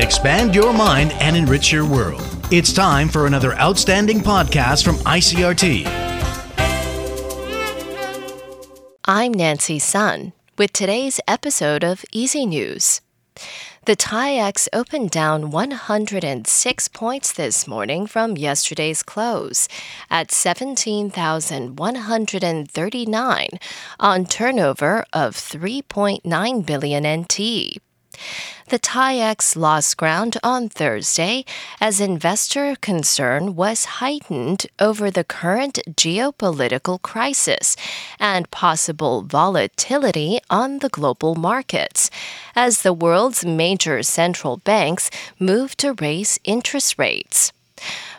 Expand your mind and enrich your world. It's time for another outstanding podcast from ICRT. I'm Nancy Sun with today's episode of Easy News. The TAIEX opened down 106 points this morning from yesterday's close at 17,139 on turnover of 3.9 billion NT. The TAIEX lost ground on Thursday as investor concern was heightened over the current geopolitical crisis and possible volatility on the global markets as the world's major central banks move to raise interest rates.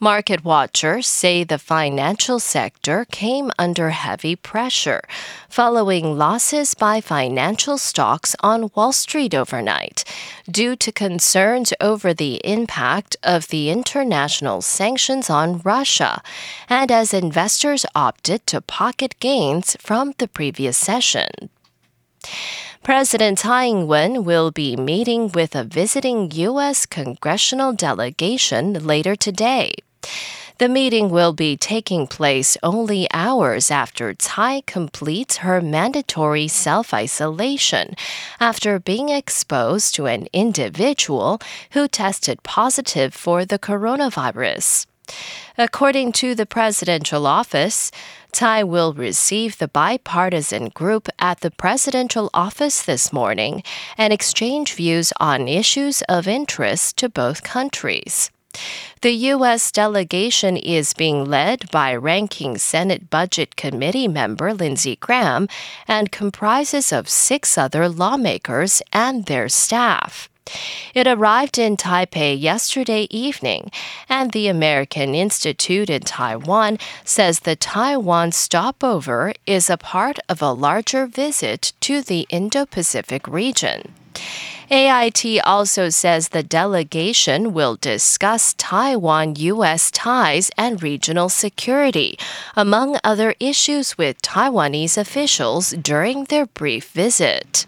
Market watchers say the financial sector came under heavy pressure following losses by financial stocks on Wall Street overnight due to concerns over the impact of the international sanctions on Russia and as investors opted to pocket gains from the previous session. President Tsai Ing-wen will be meeting with a visiting U.S. congressional delegation later today. The meeting will be taking place only hours after Tsai completes her mandatory self-isolation after being exposed to an individual who tested positive for the coronavirus. According to the presidential office, Tsai will receive the bipartisan group at the presidential office this morning and exchange views on issues of interest to both countries. The U.S. delegation is being led by ranking Senate Budget Committee member Lindsey Graham and comprises of 6 other lawmakers and their staff. It arrived in Taipei yesterday evening, and the American Institute in Taiwan says the Taiwan stopover is a part of a larger visit to the Indo-Pacific region. AIT also says the delegation will discuss Taiwan-U.S. ties and regional security, among other issues with Taiwanese officials during their brief visit.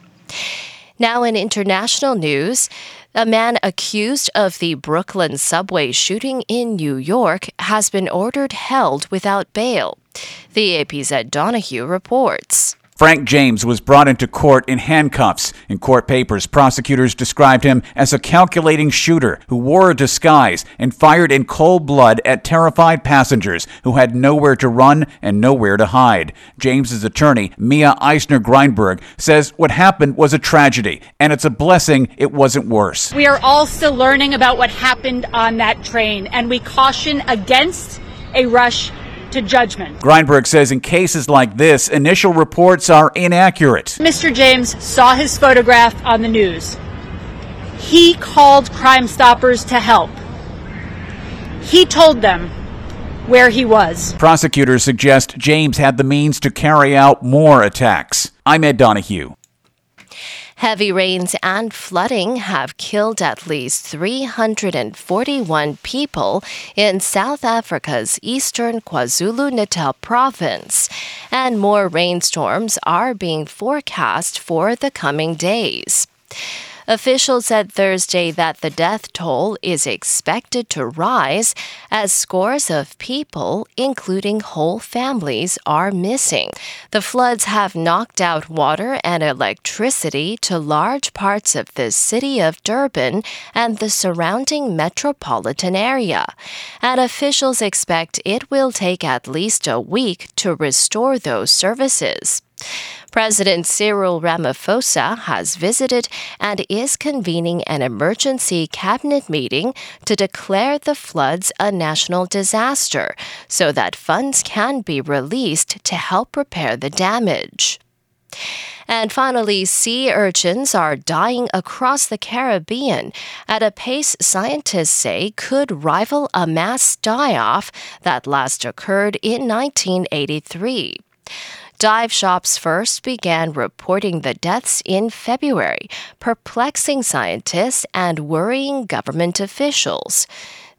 Now in international news, a man accused of the Brooklyn subway shooting in New York has been ordered held without bail. The AP's Ed Donahue reports. Frank James was brought into court in handcuffs. In court papers, prosecutors described him as a calculating shooter who wore a disguise and fired in cold blood at terrified passengers who had nowhere to run and nowhere to hide. James's attorney, Mia Eisner-Grynberg, says what happened was a tragedy, and it's a blessing it wasn't worse. We are all still learning about what happened on that train, and we caution against a rush to judgment. Grynberg says in cases like this, initial reports are inaccurate. Mr. James saw his photograph on the news. He called Crime Stoppers to help. He told them where he was. Prosecutors suggest James had the means to carry out more attacks. I'm Ed Donahue. Heavy rains and flooding have killed at least 341 people in South Africa's eastern KwaZulu-Natal province, and more rainstorms are being forecast for the coming days. Officials said Thursday that the death toll is expected to rise as scores of people, including whole families, are missing. The floods have knocked out water and electricity to large parts of the city of Durban and the surrounding metropolitan area, and officials expect it will take at least a week to restore those services. President Cyril Ramaphosa has visited and is convening an emergency cabinet meeting to declare the floods a national disaster so that funds can be released to help repair the damage. And finally, sea urchins are dying across the Caribbean at a pace scientists say could rival a mass die-off that last occurred in 1983. Dive shops first began reporting the deaths in February, perplexing scientists and worrying government officials.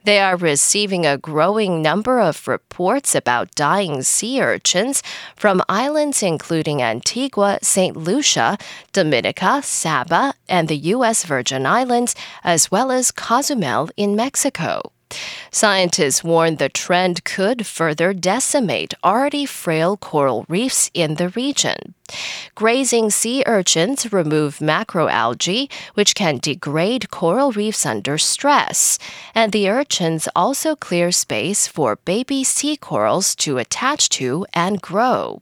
They are receiving a growing number of reports about dying sea urchins from islands including Antigua, Saint Lucia, Dominica, Saba, and the U.S. Virgin Islands, as well as Cozumel in Mexico. Scientists warn the trend could further decimate already frail coral reefs in the region. Grazing sea urchins remove macroalgae, which can degrade coral reefs under stress, and the urchins also clear space for baby sea corals to attach to and grow.